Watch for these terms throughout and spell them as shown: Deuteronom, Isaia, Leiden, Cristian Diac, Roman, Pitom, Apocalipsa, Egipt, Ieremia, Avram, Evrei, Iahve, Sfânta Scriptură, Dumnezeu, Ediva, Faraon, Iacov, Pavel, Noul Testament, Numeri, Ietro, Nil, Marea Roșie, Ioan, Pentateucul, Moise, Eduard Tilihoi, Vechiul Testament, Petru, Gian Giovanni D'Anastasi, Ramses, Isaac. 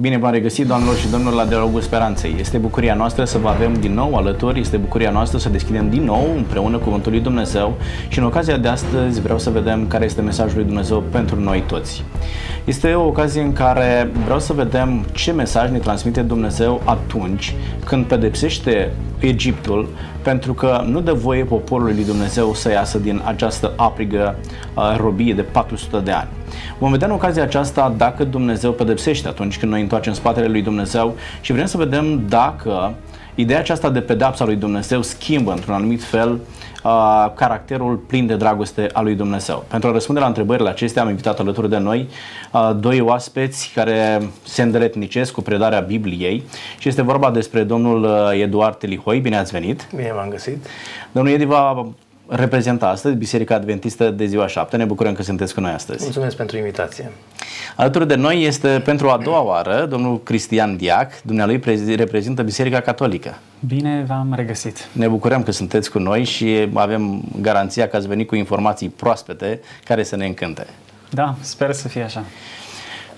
Bine v-am regăsit, doamnelor și domnilor, la Dialogul Speranței. Este bucuria noastră să vă avem din nou alături, este bucuria noastră să deschidem din nou împreună Cuvântul lui Dumnezeu și în ocazia de astăzi vreau să vedem care este mesajul lui Dumnezeu pentru noi toți. Este o ocazie în care vreau să vedem ce mesaj ne transmite Dumnezeu atunci când pedepsește Egiptul, pentru că nu dă voie poporului lui Dumnezeu să iasă din această aprigă robie de 400 de ani. Vom vedea în ocazia aceasta dacă Dumnezeu pedepsește atunci când noi întoarcem spatele lui Dumnezeu și vrem să vedem dacă ideea aceasta de pedeapsa lui Dumnezeu schimbă într-un anumit fel caracterul plin de dragoste al lui Dumnezeu. Pentru a răspunde la întrebările acestea am invitat alături de noi doi oaspeți care se îndeletnicesc cu predarea Bibliei și este vorba despre domnul Eduard Tilihoi. Bine ați venit! Bine v-am găsit! Domnul Ediva reprezintă astăzi Biserica Adventistă de Ziua 7. Ne bucurăm că sunteți cu noi astăzi. Mulțumesc pentru invitație. Alături de noi este pentru a doua oară domnul Cristian Diac. Dumnealui reprezintă Biserica Catolică. Bine v-am regăsit. Ne bucurăm că sunteți cu noi și avem garanția că ați venit cu informații proaspete care să ne încânte. Da, sper să fie așa.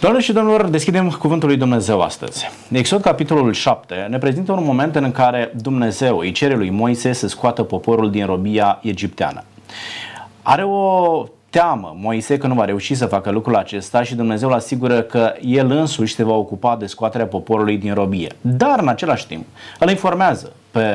Doamne și domnilor, deschidem Cuvântul lui Dumnezeu astăzi. Exod, capitolul 7, ne prezintă un moment în care Dumnezeu îi cere lui Moise să scoată poporul din robia egipteană. Are o teamă Moise că nu va reuși să facă lucrul acesta și Dumnezeu îl asigură că el însuși se va ocupa de scoaterea poporului din robie. Dar în același timp îl informează pe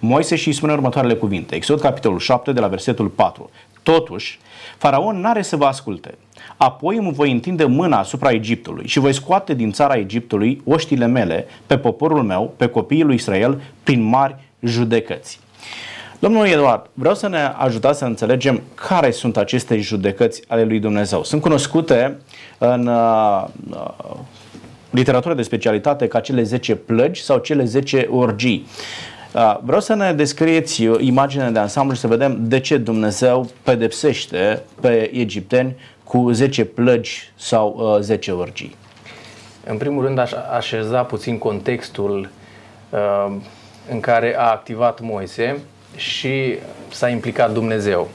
Moise și îi spune următoarele cuvinte. Exod, capitolul 7, de la versetul 4. Totuși, Faraon n-are să vă asculte. Apoi îmi voi întinde mâna asupra Egiptului și voi scoate din țara Egiptului oștile mele, pe poporul meu, pe copiii lui Israel, prin mari judecăți. Domnul Eduard, vreau să ne ajutați să înțelegem care sunt aceste judecăți ale lui Dumnezeu. Sunt cunoscute în literatură de specialitate ca cele 10 plăgi sau cele 10 orgii. Vreau să ne descrieți imaginea de ansamblu și să vedem de ce Dumnezeu pedepsește pe egipteni cu 10 plăgi sau 10 orgii. În primul rând aș așeza puțin contextul în care a activat Moise și s-a implicat Dumnezeu.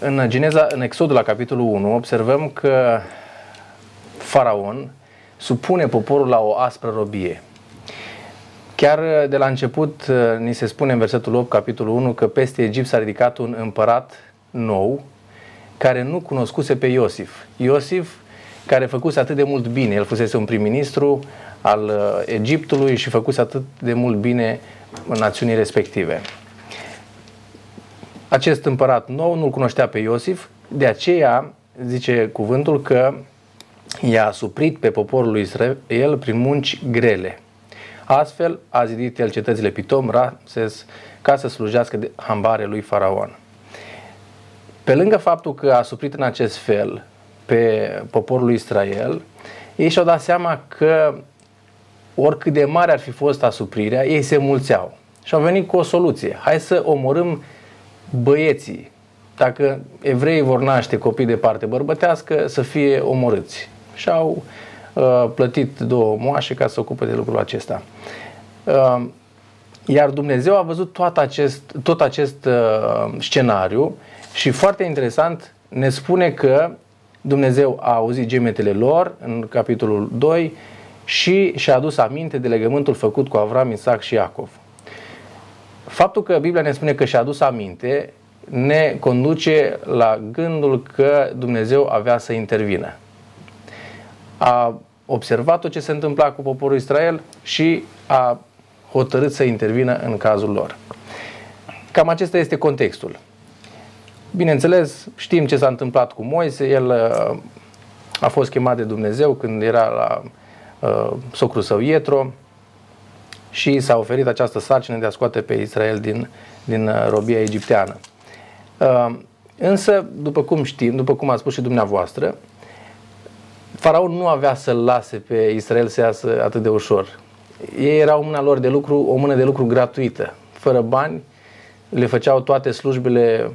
În Geneza, în Exodul la capitolul 1, observăm că Faraon supune poporul la o aspră robie. Chiar de la început ni se spune în versetul 8, capitolul 1, că peste Egipt s-a ridicat un împărat nou care nu cunoscuse pe Iosif. Iosif, care făcuse atât de mult bine, el fusese un prim-ministru al Egiptului și făcuse atât de mult bine în națiunii respective. Acest împărat nou nu-l cunoștea pe Iosif, de aceea zice cuvântul că i-a suprit pe poporul lui Israel prin munci grele. Astfel a zidit el cetățile Pitom, Ramses, ca să slujească de hambare lui Faraon. Pe lângă faptul că a suprit în acest fel pe poporul lui Israel, ei și-au dat seama că oricât de mare ar fi fost asuprirea, ei se mulțeau și au venit cu o soluție. Hai să omorâm băieții. Dacă evreii vor naște copii de parte bărbătească, să fie omorâți. Și au plătit două moașe ca să se ocupe de lucrul acesta. Iar Dumnezeu a văzut tot acest scenariu și foarte interesant ne spune că Dumnezeu a auzit gemetele lor în capitolul 2 și și-a adus aminte de legământul făcut cu Avram, Isaac și Iacov. Faptul că Biblia ne spune că și-a adus aminte ne conduce la gândul că Dumnezeu avea să intervină. A observat tot ce se întâmpla cu poporul Israel și a hotărât să intervină în cazul lor. Cam acesta este contextul. Bineînțeles, știm ce s-a întâmplat cu Moise. El a fost chemat de Dumnezeu când era la socrul său Ietro și s-a oferit această sarcină de a scoate pe Israel din robia egipteană. Însă, după cum știm, după cum a spus și dumneavoastră, Faraon nu avea să-l lase pe Israel să iasă atât de ușor. Ei erau mâna lor de lucru, o mână de lucru gratuită. Fără bani, le făceau toate slujbele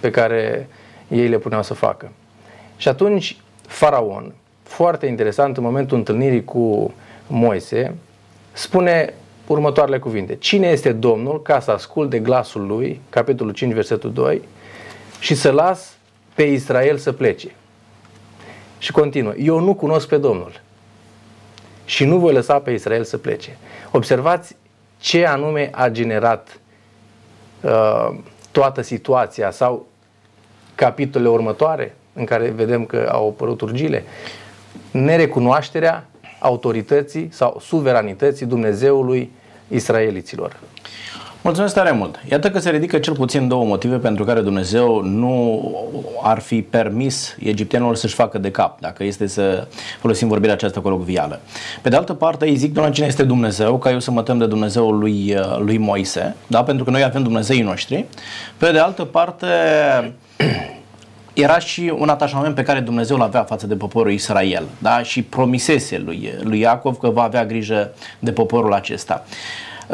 pe care ei le puneau să facă. Și atunci Faraon, foarte interesant, în momentul întâlnirii cu Moise, spune următoarele cuvinte. Cine este Domnul ca să asculte glasul lui, capitolul 5, versetul 2, și să las pe Israel să plece? Și continuă, eu nu cunosc pe Domnul. și nu voi lăsa pe Israel să plece. Observați ce anume a generat toată situația sau capitolele următoare în care vedem că au apărut urgile. Nerecunoașterea autorității sau suveranității Dumnezeului israeliților. Mulțumesc tare mult! Iată că se ridică cel puțin două motive pentru care Dumnezeu nu ar fi permis egiptenilor să-și facă de cap, dacă este să folosim vorbirea aceasta colocvială. Pe de altă parte, ei zic, Doamne, cine este Dumnezeu, ca eu să mă tem de Dumnezeul lui Moise, da? Pentru că noi avem Dumnezeii noștri. Pe de altă parte, era și un atașament pe care Dumnezeu l-avea față de poporul Israel, da? Și promisese lui Iacov că va avea grijă de poporul acesta.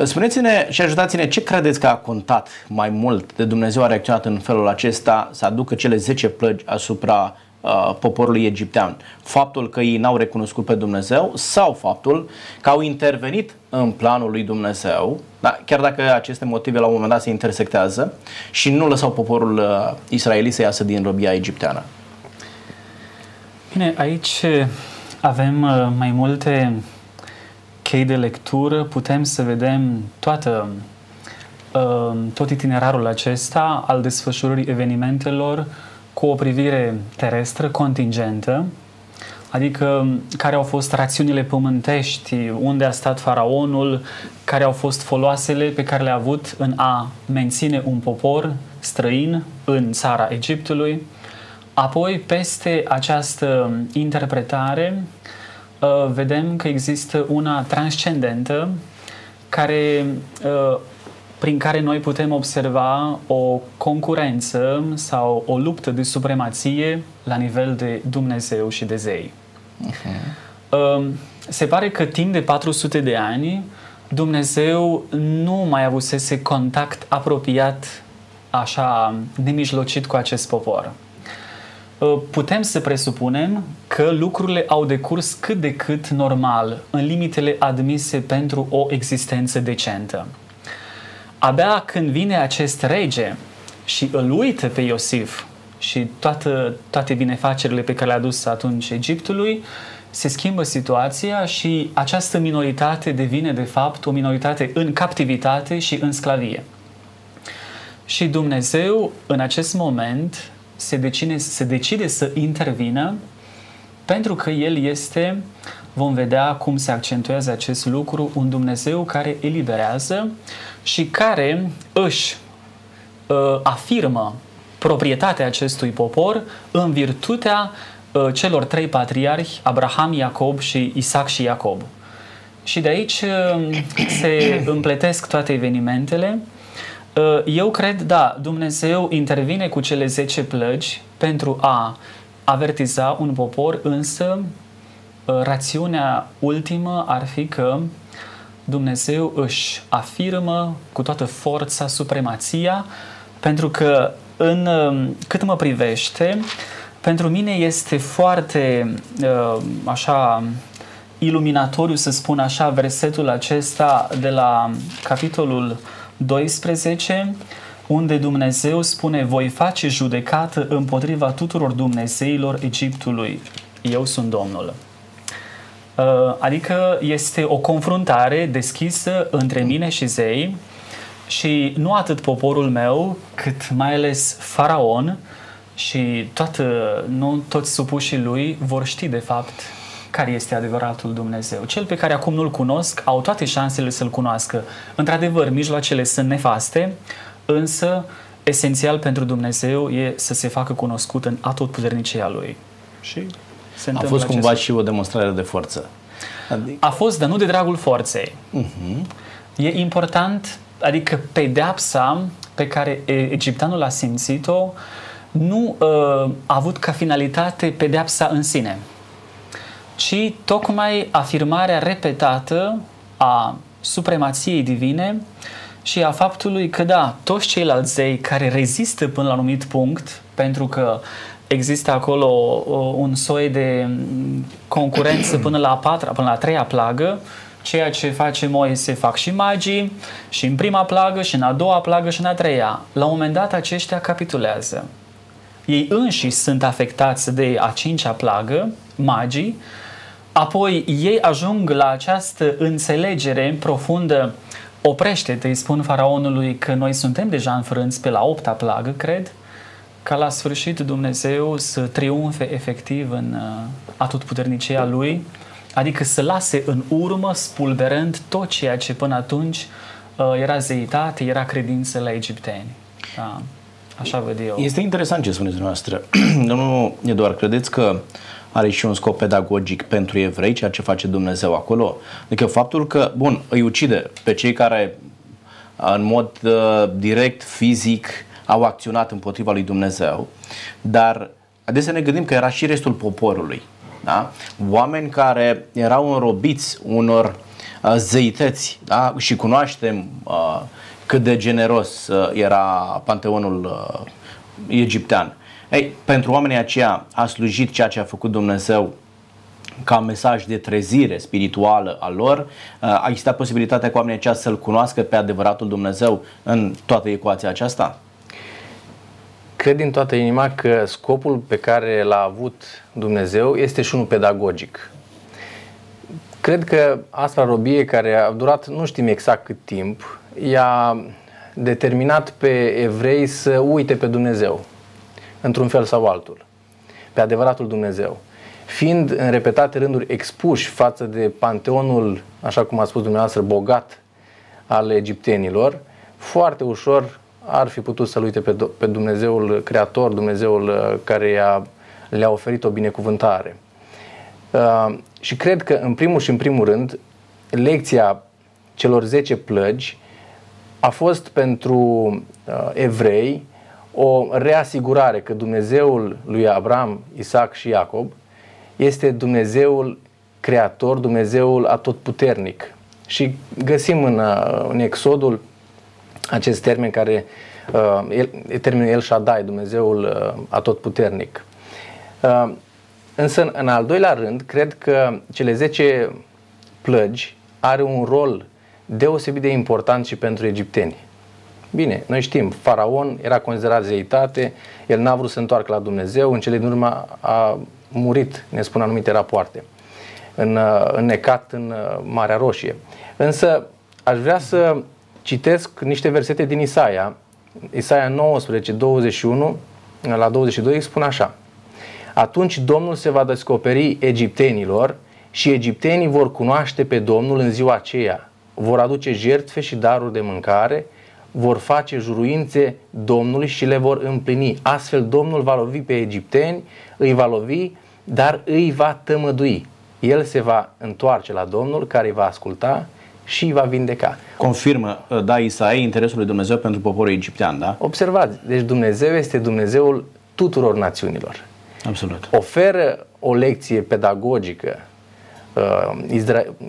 Spuneți-ne și ajutați-ne ce credeți că a contat mai mult de Dumnezeu a reacționat în felul acesta să aducă cele 10 plăgi asupra poporului egiptean. Faptul că ei n-au recunoscut pe Dumnezeu sau faptul că au intervenit în planul lui Dumnezeu, da? Chiar dacă aceste motive la un moment dat se intersectează și nu lăsau poporul israelit să iasă din robia egipteană. Bine, aici avem mai multe chei de lectură, putem să vedem tot itinerarul acesta al desfășurării evenimentelor cu o privire terestră, contingentă, adică care au fost rațiunile pământești, unde a stat faraonul, care au fost foloasele pe care le-a avut în a menține un popor străin în țara Egiptului. Apoi, peste această interpretare, vedem că există una transcendentă prin care noi putem observa o concurență sau o luptă de supremație la nivel de Dumnezeu și de zei. Se pare că timp de 400 de ani Dumnezeu nu mai avusese contact apropiat așa nemijlocit cu acest popor. Putem să presupunem că lucrurile au decurs cât de cât normal, în limitele admise pentru o existență decentă. Abia când vine acest rege și îl uită pe Iosif și toate binefacerile pe care le-a dus atunci Egiptului, se schimbă situația și această minoritate devine de fapt o minoritate în captivitate și în sclavie. Și Dumnezeu în acest moment se decide să intervină pentru că El este, vom vedea cum se accentuează acest lucru, un Dumnezeu care eliberează și care își afirmă proprietatea acestui popor în virtutea celor trei patriarhi, Abraham, Iacob și Isaac și Iacob. Și de aici se împletesc toate evenimentele. Eu cred, da, Dumnezeu intervine cu cele 10 plăgi pentru a avertiza un popor, însă rațiunea ultimă ar fi că Dumnezeu își afirmă cu toată forța supremația, pentru că cât mă privește, pentru mine este foarte așa iluminatoriu, să spun așa, versetul acesta de la capitolul 12, unde Dumnezeu spune: voi face judecată împotriva tuturor dumnezeilor Egiptului, eu sunt Domnul. Adică este o confruntare deschisă între mine și zei și nu atât poporul meu, cât mai ales Faraon și toți supușii lui vor ști de fapt care este adevăratul Dumnezeu. Cel pe care acum nu-L cunosc, au toate șansele să-L cunoască. Într-adevăr, mijloacele sunt nefaste, însă esențial pentru Dumnezeu e să se facă cunoscut în atotputernicia Lui. Și a fost cumva și o demonstrare de forță. A fost, dar nu de dragul forței. E important, adică pedeapsa pe care egipteanul a simțit-o nu a avut ca finalitate pedeapsa în sine, ci tocmai afirmarea repetată a supremației divine și a faptului că, da, toți ceilalți zei care rezistă până la un anumit punct, pentru că există acolo un soi de concurență până la a treia plagă, ceea ce face Moise fac și magii, și în prima plagă, și în a doua plagă, și în a treia. La un moment dat aceștia capitulează. Ei înșiși sunt afectați de a cincea plagă, magii, Apoi ei ajung la această înțelegere profundă. Oprește-te, îi spun faraonului, că noi suntem deja înfrânți pe la 8-a plagă, cred, ca la sfârșit Dumnezeu să triumfe efectiv în atotputernicia lui, adică să lase în urmă, spulberând tot ceea ce până atunci era zeitate, era credință la egipteni. Da. Așa văd eu. Este interesant ce spuneți dumneavoastră. Domnul Eduard, credeți că are și un scop pedagogic pentru evrei, ceea ce face Dumnezeu acolo? Adică faptul că, bun, îi ucide pe cei care în mod direct, fizic, au acționat împotriva lui Dumnezeu, dar adesea ne gândim că era și restul poporului. Da? Oameni care erau înrobiți unor zeități, da? Și cunoaștem cât de generos era panteonul egiptean. Ei, pentru oamenii aceia a slujit ceea ce a făcut Dumnezeu ca mesaj de trezire spirituală a lor. A existat posibilitatea ca oamenii aceia să-L cunoască pe adevăratul Dumnezeu în toată ecuația aceasta? Cred din toată inima că scopul pe care l-a avut Dumnezeu este și unul pedagogic. Cred că asta robie, care a durat nu știm exact cât timp, i-a determinat pe evrei să uite pe Dumnezeu, într-un fel sau altul, pe adevăratul Dumnezeu. Fiind în repetate rânduri expuși față de panteonul, așa cum a spus dumneavoastră, bogat al egiptenilor, foarte ușor ar fi putut să-L uite pe Dumnezeul Creator, Dumnezeul care le-a oferit o binecuvântare. Și cred că, în primul și în primul rând, lecția celor 10 plăgi a fost pentru evrei o reasigurare că Dumnezeul lui Avram, Isaac și Iacov este Dumnezeul Creator, Dumnezeul atotputernic. Și găsim în Exodul acest termen care e termenul El Shaddai, Dumnezeul atotputernic. Însă, în al doilea rând, cred că cele 10 plăgi are un rol deosebit de important și pentru egipteni. Bine, noi știm, Faraon era considerat zeitate, el n-a vrut să întoarcă la Dumnezeu, în cele din urmă a murit, ne spun anumite rapoarte, înnecat în Marea Roșie. Însă aș vrea să citesc niște versete din Isaia, Isaia 19, 21 la 22, spun așa: atunci Domnul se va descoperi egiptenilor și egiptenii vor cunoaște pe Domnul în ziua aceea, vor aduce jertfe și daruri de mâncare, vor face juruințe Domnului și le vor împlini. Astfel Domnul va lovi pe egipteni, îi va lovi, dar îi va tămădui. El se va întoarce la Domnul, care îi va asculta și îi va vindeca. Confirmă, da, Isaia, interesul lui Dumnezeu pentru poporul egiptean, da? Observați, deci Dumnezeu este Dumnezeul tuturor națiunilor. Absolut. Oferă o lecție pedagogică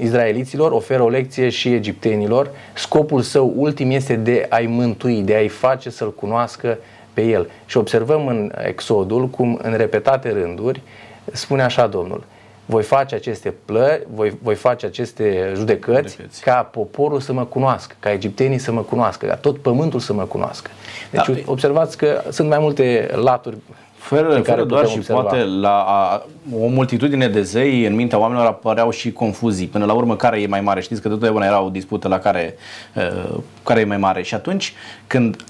israeliților, oferă o lecție și egiptenilor. Scopul său ultim este de a-i mântui, de a-i face să-L cunoască pe El. Și observăm în Exodul cum în repetate rânduri spune așa Domnul: voi face aceste plăci, voi face aceste judecăți ca poporul să mă cunoască, ca egiptenii să mă cunoască, ca tot pământul să mă cunoască. Deci da, observați că sunt mai multe laturi. Fără doar și observa. Poate la o multitudine de zei în mintea oamenilor apăreau și confuzii. Până la urmă, care e mai mare? Știți că totdeauna era o dispută la care e mai mare. Și atunci când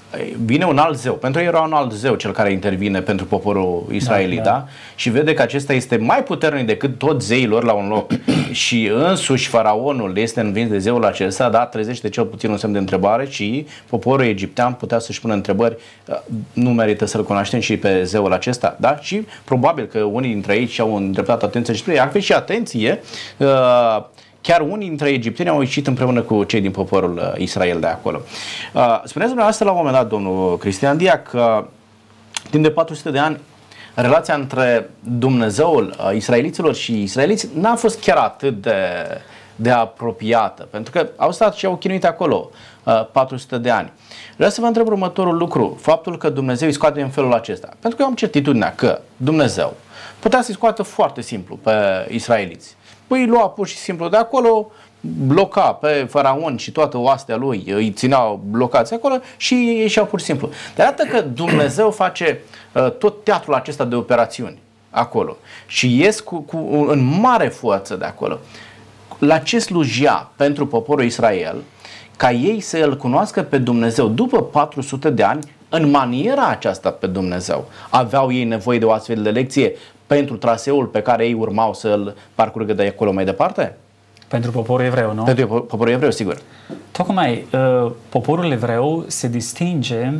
vine un alt zeu, pentru ei era un alt zeu cel care intervine pentru poporul israelit, da? Și vede că acesta este mai puternic decât toți zeii lor la un loc. Și însuși faraonul este învins de zeul acesta, da? Trezește cel puțin un semn de întrebare și poporul egiptean putea să-și pună întrebări. Nu merită să-l cunoaștem și pe zeul acesta? Da? Și probabil că unii dintre ei și-au îndreptat atenția și spre ei. Și atenție, chiar unii dintre egipteni au ieșit împreună cu cei din poporul Israel de acolo. Spuneți dumneavoastră la un moment dat, domnul Cristian Diac, că timp de 400 de ani relația între Dumnezeul israeliților și israeliți n-a fost chiar atât de apropiată, pentru că au stat și au chinuit acolo 400 de ani. Vreau să vă întreb următorul lucru: faptul că Dumnezeu îi scoate în felul acesta. Pentru că eu am certitudinea că Dumnezeu putea să-i scoată foarte simplu pe israeliți. Păi îi lua pur și simplu de acolo, bloca pe faraon și toată oastea lui, îi țineau blocați acolo și ieșeau pur și simplu. Dar iată că Dumnezeu face tot teatrul acesta de operațiuni. acolo și ies în mare forță de acolo. La ce slujea pentru poporul Israel? Ca ei să îl cunoască pe Dumnezeu după 400 de ani în maniera aceasta pe Dumnezeu. Aveau ei nevoie de o astfel de lecție pentru traseul pe care ei urmau să-l parcurgă de acolo mai departe? Pentru poporul evreu, nu? Pentru poporul evreu, sigur. Tocmai poporul evreu se distinge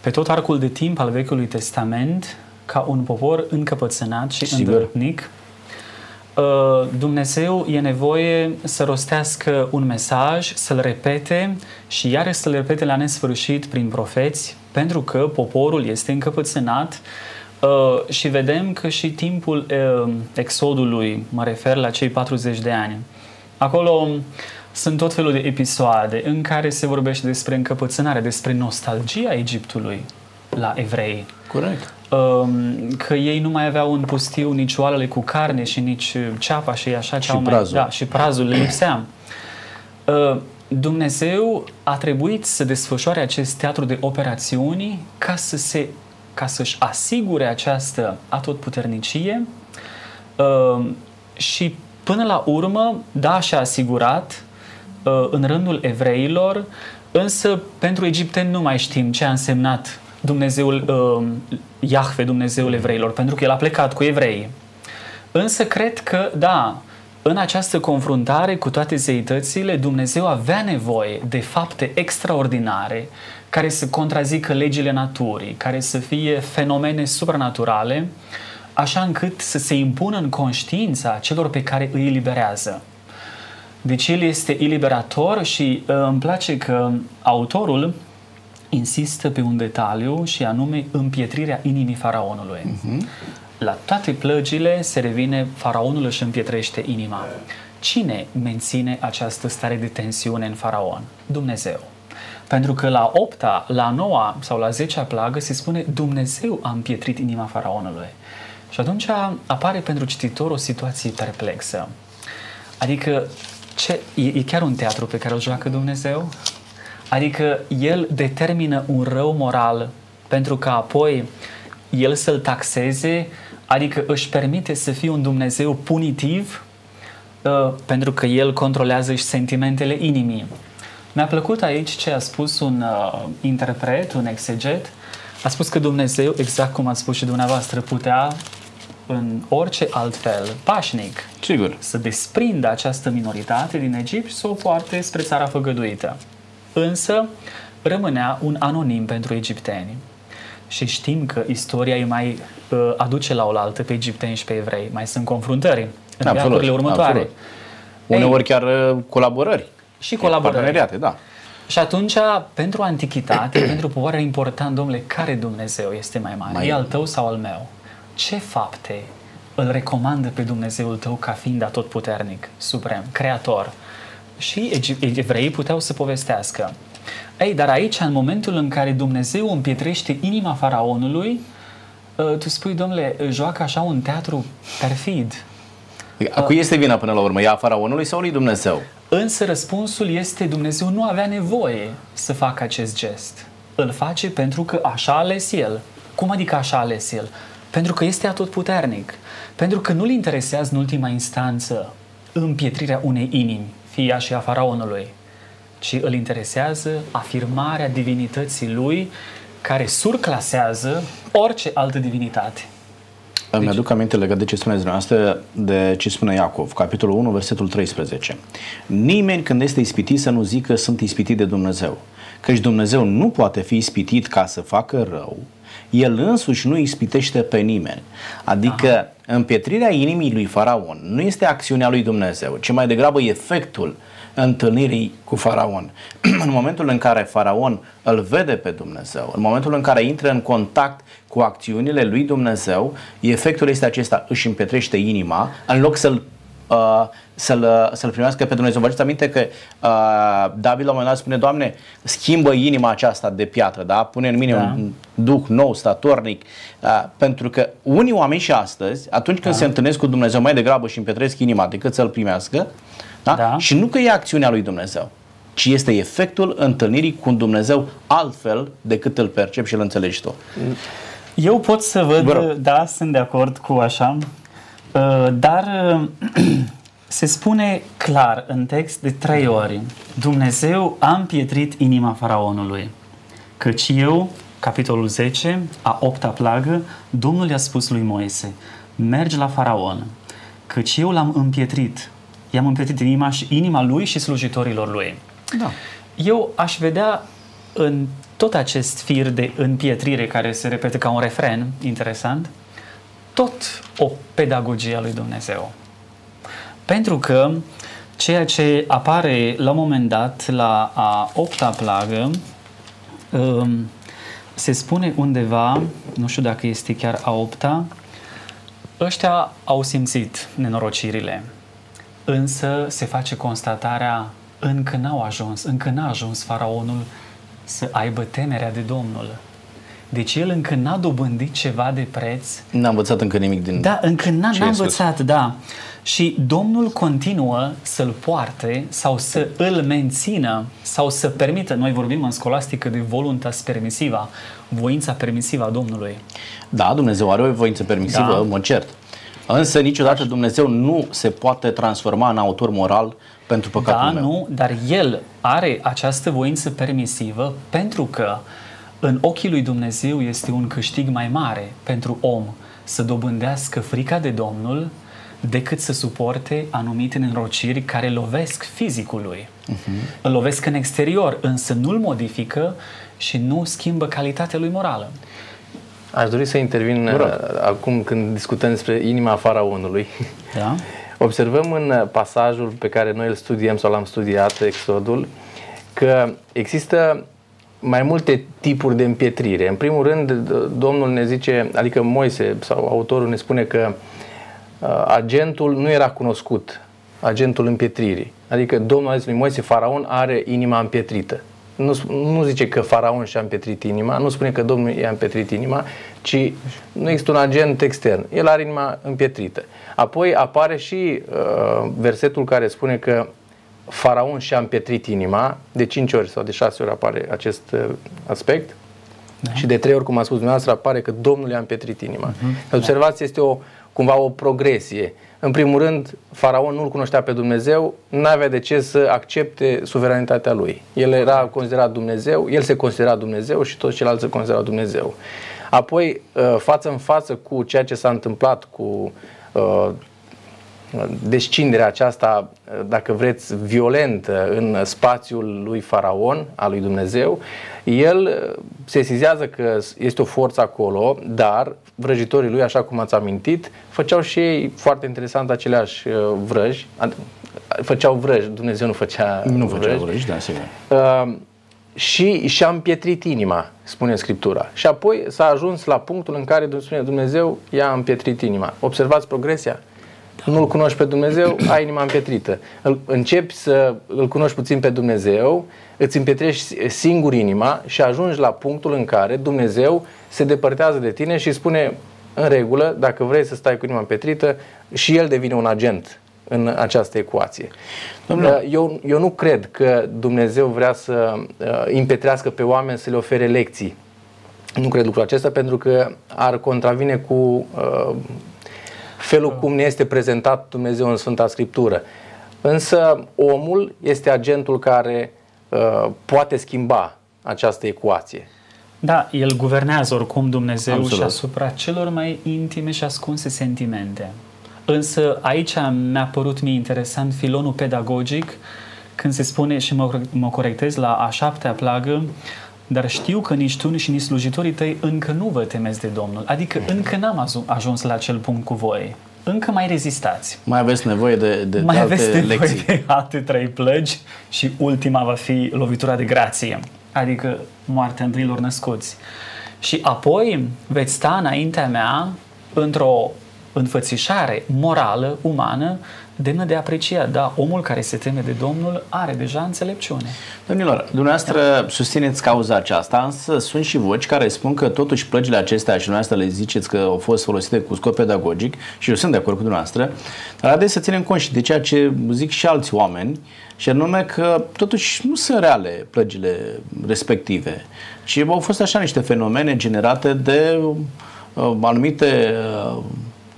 pe tot arcul de timp al Vechiului Testament ca un popor încăpățânat și îndrăpnic. Dumnezeu e nevoie să rostească un mesaj, să-l repete și iarăși să-l repete la nesfârșit prin profeți, pentru că poporul este încăpățânat. Și vedem că și timpul exodului, mă refer la cei 40 de ani, acolo sunt tot felul de episoade în care se vorbește despre încăpățânare, despre nostalgia Egiptului la evrei. Corect. Că ei nu mai aveau în pustiu nici oalele cu carne și nici ceapa și așa ce au mai... Da, și prazul le lipsea. Dumnezeu a trebuit să desfășoare acest teatru de operațiuni ca să se să-și asigure această atotputernicie și până la urmă, da, și-a asigurat în rândul evreilor, însă pentru egipteni nu mai știm ce a însemnat Dumnezeul Iahve, Dumnezeul evreilor, pentru că el a plecat cu evreii. Însă cred că, da, în această confruntare cu toate zeitățile, Dumnezeu avea nevoie de fapte extraordinare care să contrazică legile naturii, care să fie fenomene supranaturale, așa încât să se impună în conștiința celor pe care îi eliberează. Deci el este eliberator și îmi place că autorul insistă pe un detaliu și anume împietrirea inimii faraonului. La toate plăgile se revine, faraonul își împietrește inima. Cine menține această stare de tensiune în faraon? Dumnezeu. Pentru că la 8-a, la 9-a sau la 10-a plagă se spune Dumnezeu a împietrit inima faraonului. Și atunci apare pentru cititor o situație perplexă. Adică e chiar un teatru pe care îl joacă Dumnezeu? Adică el determină un rău moral pentru că apoi el să-l taxeze, adică își permite să fie un Dumnezeu punitiv pentru că el controlează și sentimentele inimii. Mi-a plăcut aici ce a spus un interpret, un exeget. A spus că Dumnezeu, exact cum ați spus și dumneavoastră, putea în orice altfel, pașnic, sigur, să desprindă această minoritate din Egipt și să o poarte spre țara făgăduită. Însă rămânea un anonim pentru egipteni. Și știm că istoria îi mai aduce la oaltă pe egipteni și pe evrei. Mai sunt confruntări în veacurile următoare. Absolut. Uneori chiar colaborări. Și colaborări. Da. Și atunci, pentru antichitate, pentru popoare, important, domnule, care Dumnezeu este mai mare? E al tău sau al meu? Ce fapte îl recomandă pe Dumnezeul tău ca fiind atotputernic, suprem, creator? Și evreii puteau să povestească. Ei, dar aici, în momentul în care Dumnezeu împietrește inima faraonului, tu spui, domnule, joacă așa un teatru perfid. A cui este vina până la urmă? Ea faraonului sau lui Dumnezeu? Însă răspunsul este Dumnezeu nu avea nevoie să facă acest gest. Îl face pentru că așa a ales el. Cum adică așa a ales el? Pentru că este atotputernic. Pentru că nu-l interesează în ultima instanță împietrirea unei inimi, fie ea și a faraonului, ci îl interesează afirmarea divinității lui care surclasează orice altă divinitate. Îmi aduc aminte legat de ce spuneți dumneavoastră, de ce spune Iacov, capitolul 1, versetul 13. Nimeni când este ispitit să nu zică sunt ispitit de Dumnezeu, căci Dumnezeu nu poate fi ispitit ca să facă rău, El însuși nu ispitește pe nimeni. Adică împietrirea inimii lui Faraon nu este acțiunea lui Dumnezeu, ci mai degrabă efectul întâlnirii cu Faraon. În momentul în care Faraon îl vede pe Dumnezeu, în momentul în care intră în contact cu acțiunile lui Dumnezeu, efectul este acesta, își împietrește inima, în loc să-l primească pe Dumnezeu. Vă aduceți aminte că David la un moment dat spune, Doamne, schimbă inima aceasta de piatră, da? Pune în mine un duh nou, statornic, pentru că unii oameni și astăzi, atunci când se întâlnesc cu Dumnezeu, mai degrabă își împietresc inima decât să-l primească, da? Da. Și nu că e acțiunea lui Dumnezeu, ci este efectul întâlnirii cu un Dumnezeu altfel decât îl percepi și îl înțelegi tu. Eu pot să văd, da, sunt de acord cu așa, dar se spune clar în text de 3 ori. Dumnezeu a împietrit inima faraonului, căci eu, capitolul 10, a 8-a plagă, Domnul i-a spus lui Moise, mergi la faraon, căci eu l-am împietrit, i-am împietrit inima și inima lui și slujitorilor lui. Da. Eu aș vedea în tot acest fir de împietrire care se repete ca un refren interesant, tot o pedagogie a lui Dumnezeu. Pentru că ceea ce apare la un moment dat la a 8-a plagă se spune undeva, nu știu dacă este chiar a 8-a, ăștia au simțit nenorocirile, însă se face constatarea încă n-au ajuns, încă n-a ajuns faraonul să aibă temerea de Domnul. Deci el încă n-a dobândit ceva de preț. N-a învățat încă nimic din... Da, încă n-a învățat, da. Și Domnul continuă să-l poarte sau să îl mențină sau să permită. Noi vorbim în scolastică de voluntas permisiva, voința permisivă a Domnului. Da, Dumnezeu are o voință permisivă, da, mă cert. Însă niciodată Dumnezeu nu se poate transforma în autor moral pentru păcatul meu. Da, nu, dar El are această voință permisivă pentru că în ochii lui Dumnezeu este un câștig mai mare pentru om să dobândească frica de Domnul decât să suporte anumite nenorociri care lovesc fizicul lui. Îl lovesc în exterior, însă nu-l modifică și nu schimbă calitatea lui morală. Aș dori să intervin acum când discutăm despre inima faraonului. Da? Observăm în pasajul pe care noi îl studiem sau l-am studiat, Exodul, că există mai multe tipuri de împietrire. În primul rând, Domnul ne zice, adică Moise sau autorul ne spune că agentul nu era cunoscut, agentul împietririi. Adică Domnul a zis lui Moise, faraon are inima împietrită. Nu zice că faraon și-a împietrit inima, nu spune că Domnul i-a împietrit inima, ci nu există un agent extern. El are inima împietrită. Apoi apare și versetul care spune că faraon și-a împietrit inima, de 5 ori sau de 6 ori apare acest aspect, da, și de 3 ori, cum a spus dumneavoastră, apare că Domnul i-a împietrit inima. Observați, este cumva o progresie. În primul rând, faraon nu-l cunoștea pe Dumnezeu, n-avea de ce să accepte suveranitatea lui. El era considerat Dumnezeu, el se considera Dumnezeu și toți ceilalți se considerau Dumnezeu. Apoi, față în față cu ceea ce s-a întâmplat cu descinderea aceasta, dacă vreți, violentă în spațiul lui faraon, al lui Dumnezeu, el se sesizează că este o forță acolo, dar vrăjitorii lui, așa cum ați amintit, făceau și ei, foarte interesant, aceleași vrăji, făceau vrăji, Dumnezeu nu făcea vrăji, da, sigur. Și și-a împietrit inima, spune Scriptura. Și apoi s-a ajuns la punctul în care spune Dumnezeu i-a împietrit inima. Observați progresia? Nu-L cunoști pe Dumnezeu, ai inima împietrită. Începi să Îl cunoști puțin pe Dumnezeu, îți împietrești singur inima și ajungi la punctul în care Dumnezeu se depărtează de tine și spune, în regulă, dacă vrei să stai cu inima împietrită, și El devine un agent în această ecuație. Eu nu cred că Dumnezeu vrea să împietrească pe oameni, să le ofere lecții. Nu cred lucrul acesta, pentru că ar contravine cu felul cum ne este prezentat Dumnezeu în Sfânta Scriptură. Însă omul este agentul care poate schimba această ecuație. Da, el guvernează oricum Dumnezeu. Absolut. Și asupra celor mai intime și ascunse sentimente. Însă aici mi-a părut mie interesant filonul pedagogic când se spune, și mă corectez, la a 7-a plagă, dar știu că nici tu și nici slujitorii tăi încă nu vă temeți de Domnul. Adică încă n-am ajuns la acel punct cu voi. Încă mai rezistați. Mai aveți nevoie de alte lecții. De alte 3 plăgi și ultima va fi lovitura de grație. Adică moartea întâilor născuți. Și apoi veți sta înaintea mea într-o înfățișare morală, umană, demnă de apreciat. Da, omul care se teme de Domnul are deja înțelepciune. Domnilor, dumneavoastră susțineți cauza aceasta, însă sunt și voci care spun că totuși plăgile acestea, și dumneavoastră le ziceți că au fost folosite cu scop pedagogic, și eu sunt de acord cu dumneavoastră, dar adesea să ținem conști de ceea ce zic și alți oameni, și anume că totuși nu sunt reale plăgile respective, ci au fost așa niște fenomene generate de anumite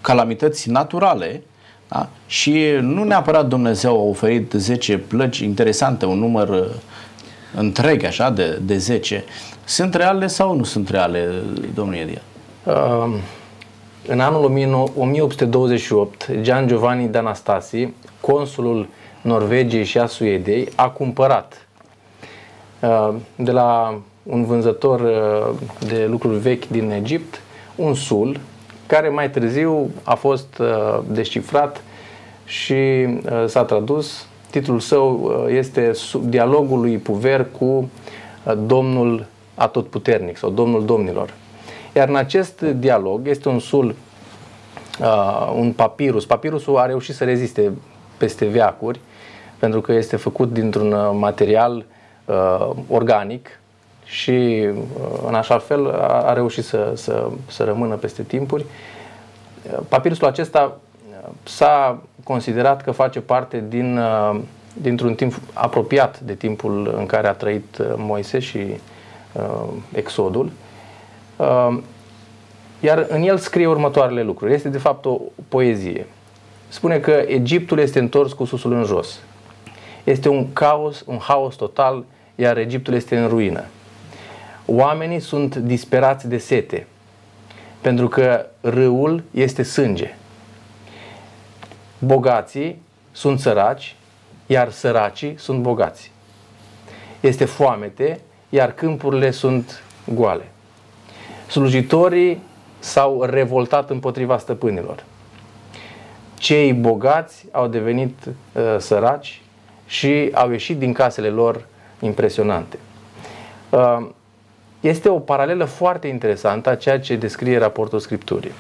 calamități naturale, da? Și nu neapărat Dumnezeu a oferit 10 plăci interesante, un număr întreg așa de 10. Sunt reale sau nu sunt reale, domnule Diac? În anul 1828, Gian Giovanni D'Anastasi, consulul Norvegiei și a Suediei, a cumpărat de la un vânzător de lucruri vechi din Egipt un sul care mai târziu a fost descifrat și s-a tradus. Titlul său este Dialogul lui Ipuwer cu Domnul Atotputernic sau Domnul Domnilor. Iar în acest dialog este un sul, un papirus. Papirusul a reușit să reziste peste veacuri pentru că este făcut dintr-un material organic și în așa fel a reușit să rămână peste timpuri. Papirusul acesta s-a considerat că face parte dintr-un timp apropiat de timpul în care a trăit Moise și Exodul. Iar în el scrie următoarele lucruri. Este de fapt o poezie. Spune că Egiptul este întors cu susul în jos. Este un haos total, iar Egiptul este în ruină. Oamenii sunt disperați de sete, pentru că râul este sânge. Bogații sunt săraci, iar săracii sunt bogați. Este foamete, iar câmpurile sunt goale. Slujitorii s-au revoltat împotriva stăpânilor. Cei bogați au devenit săraci și au ieșit din casele lor impresionante. Este o paralelă foarte interesantă a ceea ce descrie raportul Scripturii.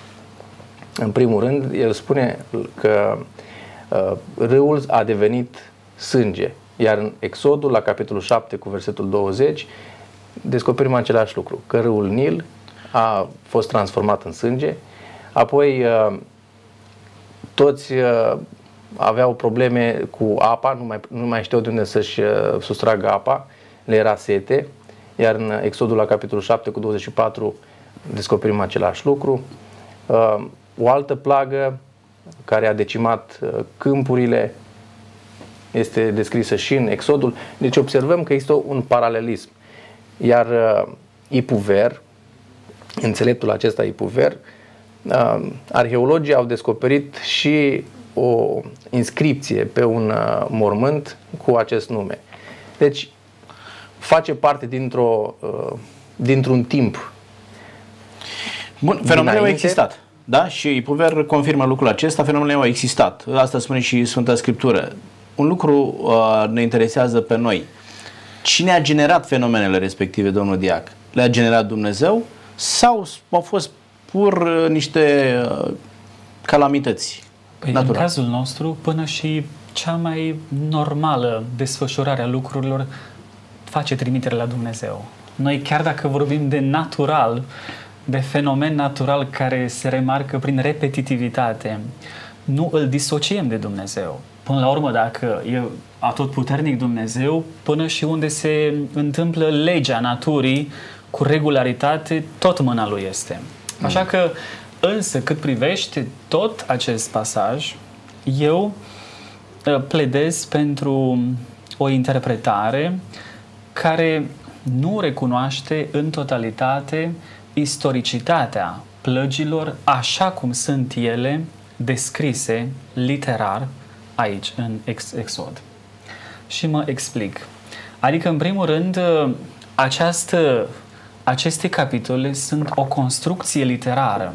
În primul rând, el spune că râul a devenit sânge, iar în Exodul, la capitolul 7 cu versetul 20, descoperim același lucru, că râul Nil a fost transformat în sânge. Apoi toți aveau probleme cu apa, nu mai știau de unde să-și sustragă apa, le era sete, iar în Exodul la capitolul 7 cu 24 descoperim același lucru. O altă plagă care a decimat câmpurile este descrisă și în Exodul. Deci observăm că există un paralelism. Iar Ipuwer, înțeleptul acesta Ipuwer, arheologii au descoperit și o inscripție pe un mormânt cu acest nume. Deci face parte dintr-un timp. Bun, fenomenul a existat, da? Și Ipuwer confirmă lucrul acesta, fenomenul a existat. Asta spune și Sfânta Scriptură. Un lucru ne interesează pe noi. Cine a generat fenomenele respective, domnul Diac? Le-a generat Dumnezeu sau au fost pur niște calamități naturale? În cazul nostru, până și cea mai normală desfășurare a lucrurilor face trimitere la Dumnezeu. Noi, chiar dacă vorbim de natural, de fenomen natural care se remarcă prin repetitivitate, nu îl disociem de Dumnezeu. Până la urmă, dacă e atotputernic Dumnezeu, până și unde se întâmplă legea naturii cu regularitate, tot mâna lui este. Așa că, însă, cât privește tot acest pasaj, eu pledez pentru o interpretare care nu recunoaște în totalitate istoricitatea plăgilor așa cum sunt ele descrise literar aici, în Exod. Și mă explic. Adică, în primul rând, aceste capitole sunt o construcție literară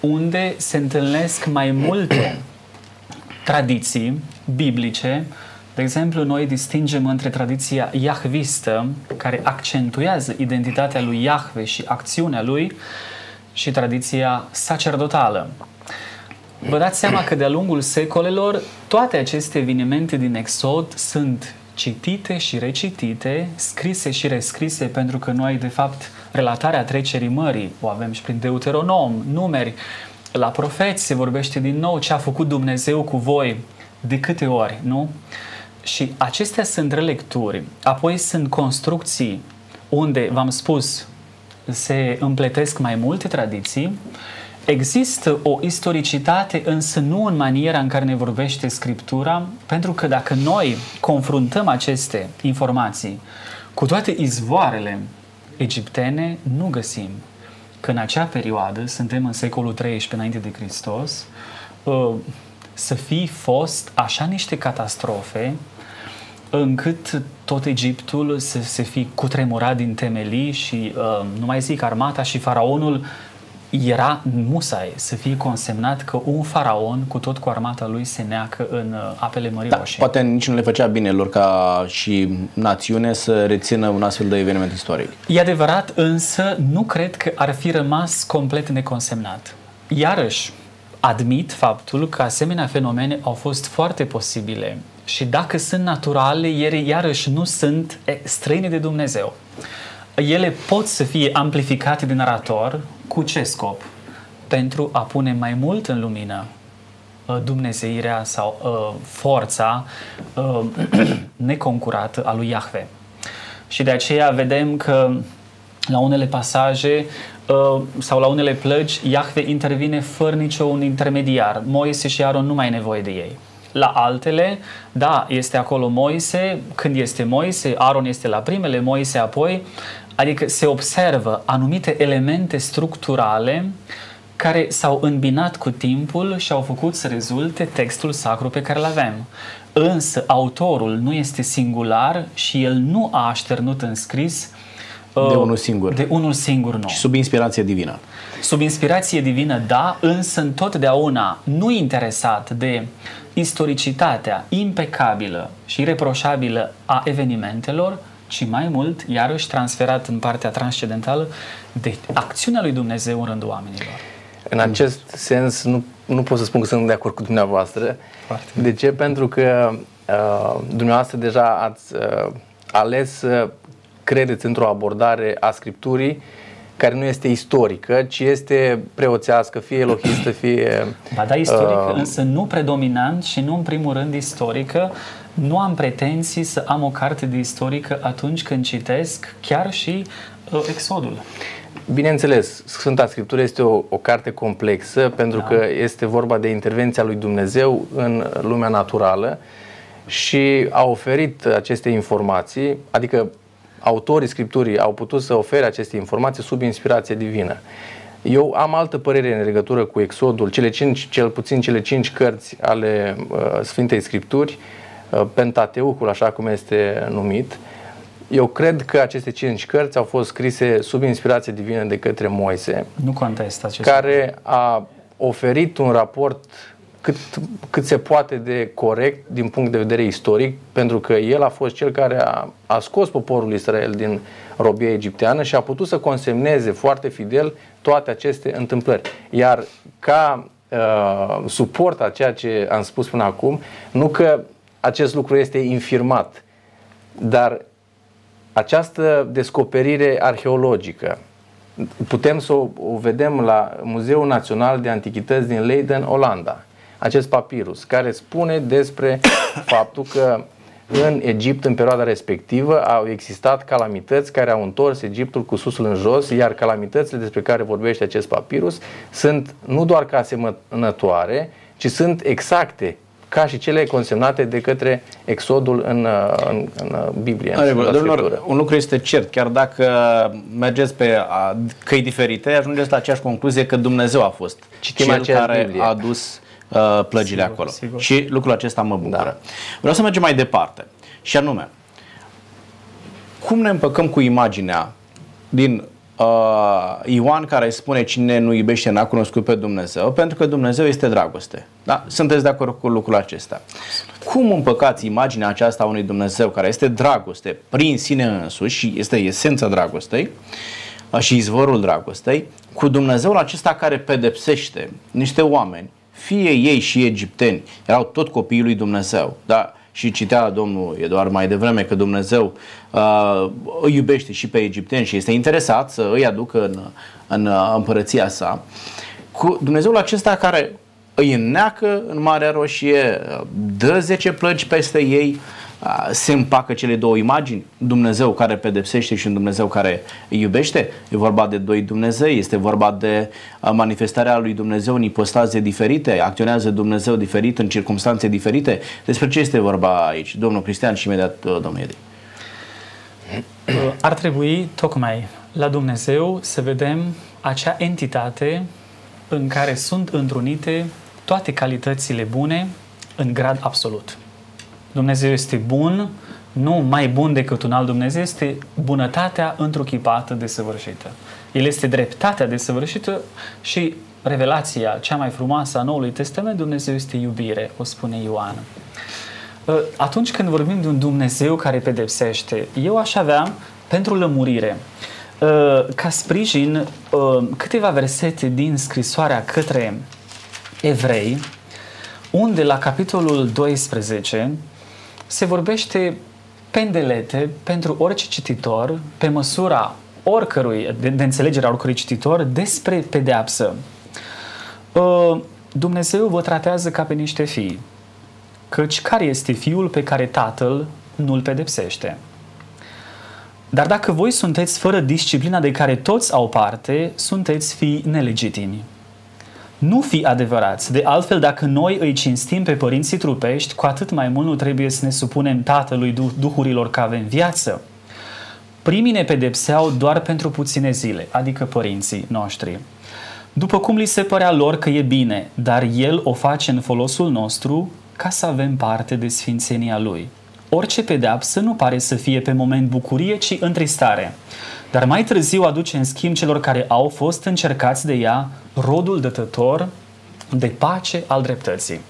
unde se întâlnesc mai multe tradiții biblice. De exemplu, noi distingem între tradiția iahvistă, care accentuează identitatea lui Iahve și acțiunea lui, și tradiția sacerdotală. Vă dați seama că de-a lungul secolelor toate aceste evenimente din Exod sunt citite și recitite, scrise și rescrise, pentru că noi, de fapt, relatarea trecerii mării o avem și prin Deuteronom, Numeri, la profeți se vorbește din nou ce a făcut Dumnezeu cu voi de câte ori, nu? Și acestea sunt relecturi. Apoi sunt construcții unde, v-am spus, se împletesc mai multe tradiții. Există o istoricitate, însă nu în maniera în care ne vorbește Scriptura, pentru că dacă noi confruntăm aceste informații cu toate izvoarele egiptene, nu găsim că în acea perioadă, suntem în secolul 13 înainte de Hristos, să fi fost așa niște catastrofe încât tot Egiptul să se fi cutremurat din temelii și, nu mai zic, armata și faraonul era musai să fie consemnat că un faraon cu tot cu armata lui se neacă în apele Mării Roșii. Poate nici nu le făcea bine lor ca și națiune să rețină un astfel de eveniment istoric. E adevărat, însă nu cred că ar fi rămas complet neconsemnat. Iarăși, admit faptul că asemenea fenomene au fost foarte posibile și dacă sunt naturale, ele iarăși nu sunt străine de Dumnezeu. Ele pot să fie amplificate de narator. Cu ce scop? Pentru a pune mai mult în lumină dumnezeirea sau forța neconcurată a lui Iahve. Și de aceea vedem că la unele pasaje sau la unele plăci Iahve intervine fără niciun intermediar. Moise și Aron nu mai e nevoie de ei. La altele, da, este acolo Moise, când este Moise, Aron este la primele, Moise apoi. Adică se observă anumite elemente structurale care s-au îmbinat cu timpul și au făcut să rezulte textul sacru pe care îl avem. Însă autorul nu este singular și el nu a așternut în scris de unul singur. De unul singur, nu. Și sub inspirație divină. Sub inspirație divină, da, însă întotdeauna nu interesat de istoricitatea impecabilă și reproșabilă a evenimentelor, ci mai mult, iarăși transferat în partea transcendentală de acțiunea lui Dumnezeu în rândul oamenilor. În acest sens, nu pot să spun că sunt de acord cu dumneavoastră. Foarte. De ce? Pentru că dumneavoastră deja ați ales să credeți într-o abordare a Scripturii care nu este istorică, ci este preoțească, fie elohistă, fie... Ba da, istorică, însă nu predominant și nu în primul rând istorică. Nu am pretenții să am o carte de istorică atunci când citesc chiar și Exodul. Bineînțeles, Sfânta Scriptură este o carte complexă pentru că este vorba de intervenția lui Dumnezeu în lumea naturală și a oferit aceste informații, adică autorii Scripturii au putut să ofere aceste informații sub inspirație divină. Eu am altă părere în legătură cu Exodul, cele cinci cărți ale Sfintei Scripturi, Pentateucul, așa cum este numit. Eu cred că aceste cinci cărți au fost scrise sub inspirație divină de către Moise, nu contest acest care a oferit un raport cât se poate de corect din punct de vedere istoric, pentru că el a fost cel care a scos poporul Israel din robia egipteană și a putut să consemneze foarte fidel toate aceste întâmplări. Iar ca suport a ceea ce am spus până acum, nu că acest lucru este infirmat, dar această descoperire arheologică putem să o vedem la Muzeul Național de Antichități din Leiden, Olanda. Acest papirus care spune despre faptul că în Egipt, în perioada respectivă, au existat calamități care au întors Egiptul cu susul în jos, iar calamitățile despre care vorbește acest papirus sunt nu doar ca asemănătoare, ci sunt exacte, ca și cele consemnate de către Exodul în Biblie. Domnilor, un lucru este cert, chiar dacă mergeți pe căi diferite, ajungeți la aceeași concluzie că Dumnezeu a fost cel care a adus plăgile acolo. Sigur. Și lucrul acesta mă bucură. Da. Vreau să mergem mai departe. Și anume, cum ne împăcăm cu imaginea din Ioan care spune cine nu iubește n-a cunoscut pe Dumnezeu, pentru că Dumnezeu este dragoste. Da? Sunteți de acord cu lucrul acesta? Cum împăcați imaginea aceasta a unui Dumnezeu care este dragoste prin sine însuși și este esența dragostei și izvorul dragostei, cu Dumnezeul acesta care pedepsește niște oameni, fie ei și egipteni, erau tot copiii lui Dumnezeu, da? Și citea domnul Eduard mai devreme că Dumnezeu îi iubește și pe egipteni și este interesat să îi aducă în împărăția sa, cu Dumnezeul acesta care îi înneacă în Marea Roșie, dă 10 plăgi peste ei, se împacă cele două imagini, Dumnezeu care pedepsește și un Dumnezeu care iubește. E vorba de doi Dumnezei, este vorba de manifestarea lui Dumnezeu în ipostaze diferite, acționează Dumnezeu diferit în circunstanțe diferite. Despre ce este vorba aici, domnul Cristian, și imediat domnul Edi? Ar trebui tocmai la Dumnezeu să vedem acea entitate în care sunt întrunite toate calitățile bune în grad absolut. Dumnezeu este bun, nu mai bun decât un alt Dumnezeu, este bunătatea întruchipată desăvârșită. El este dreptatea desăvârșită și revelația cea mai frumoasă a Noului Testament, Dumnezeu este iubire, o spune Ioan. Atunci când vorbim de un Dumnezeu care pedepsește, eu aș avea, pentru lămurire, ca sprijin câteva versete din scrisoarea către Evrei, unde la capitolul 12 se vorbește pendelete pentru orice cititor, pe măsura oricărui, de înțelegerea oricărui cititor, despre pedeapsă. Dumnezeu vă tratează ca pe niște fii, căci care este fiul pe care tatăl nu-l pedepsește? Dar dacă voi sunteți fără disciplina de care toți au parte, sunteți fii nelegitimi. Nu fi adevărați, de altfel dacă noi îi cinstim pe părinții trupești, cu atât mai mult nu trebuie să ne supunem Tatălui duhurilor ca avem viață. Primii ne pedepseau doar pentru puține zile, adică părinții noștri, după cum li se părea lor că e bine, dar El o face în folosul nostru ca să avem parte de sfințenia Lui. Orice pedeapsă nu pare să fie pe moment bucurie, ci întristare, dar mai târziu aduce în schimb celor care au fost încercați de ea rodul dătător de pace al dreptății.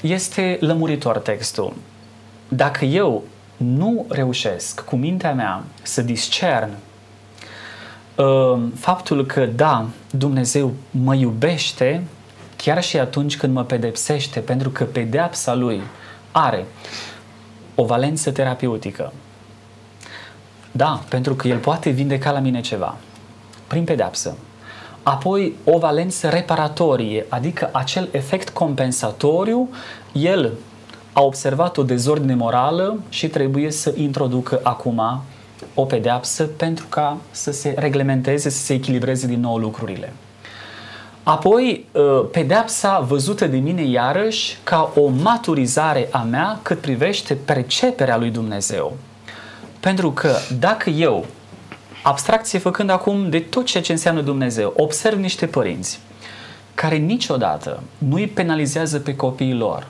Este lămuritor textul. Dacă eu nu reușesc cu mintea mea să discern faptul că da, Dumnezeu mă iubește chiar și atunci când mă pedepsește, pentru că pedeapsa Lui are o valență terapeutică. Da, pentru că El poate vindeca la mine ceva prin pedeapsă. Apoi o valență reparatorie, adică acel efect compensatoriu, El a observat o dezordine morală și trebuie să introducă acum o pedeapsă pentru ca să se reglementeze, să se echilibreze din nou lucrurile. Apoi, pedeapsa văzută de mine iarăși ca o maturizare a mea cât privește perceperea lui Dumnezeu. Pentru că dacă eu, abstracție făcând acum de tot ceea ce înseamnă Dumnezeu, observ niște părinți care niciodată nu îi penalizează pe copiii lor,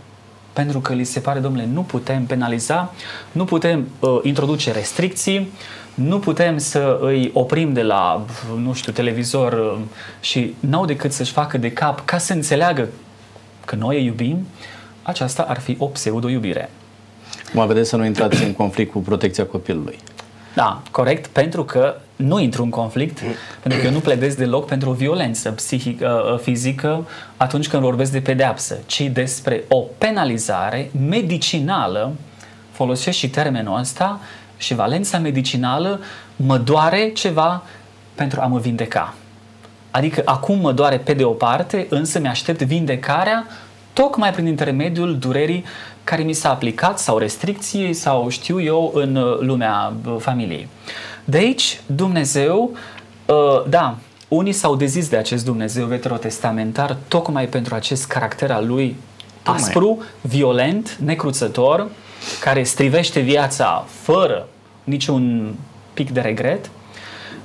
pentru că li se pare, domnule, nu putem penaliza, nu putem introduce restricții, nu putem să îi oprim de la, nu știu, televizor și n-au decât să-și facă de cap ca să înțeleagă că noi îi iubim, aceasta ar fi o pseudo-iubire. Mă vedeți să nu intrați în conflict cu protecția copilului. Da, corect, pentru că nu intru în conflict, pentru că eu nu pledez deloc pentru o violență psihică, fizică atunci când vorbesc de pedeapsă, ci despre o penalizare medicinală, folosesc și termenul ăsta, și valența medicinală, mă doare ceva pentru a mă vindeca. Adică acum mă doare pe de o parte, însă mi-aștept vindecarea tocmai prin intermediul durerii care mi s-a aplicat sau restricției sau știu eu în lumea familiei. De aici Dumnezeu, da, unii s-au dezis de acest Dumnezeu veterotestamentar tocmai pentru acest caracter al lui aspru, violent, necruțător, care strivește viața fără niciun pic de regret,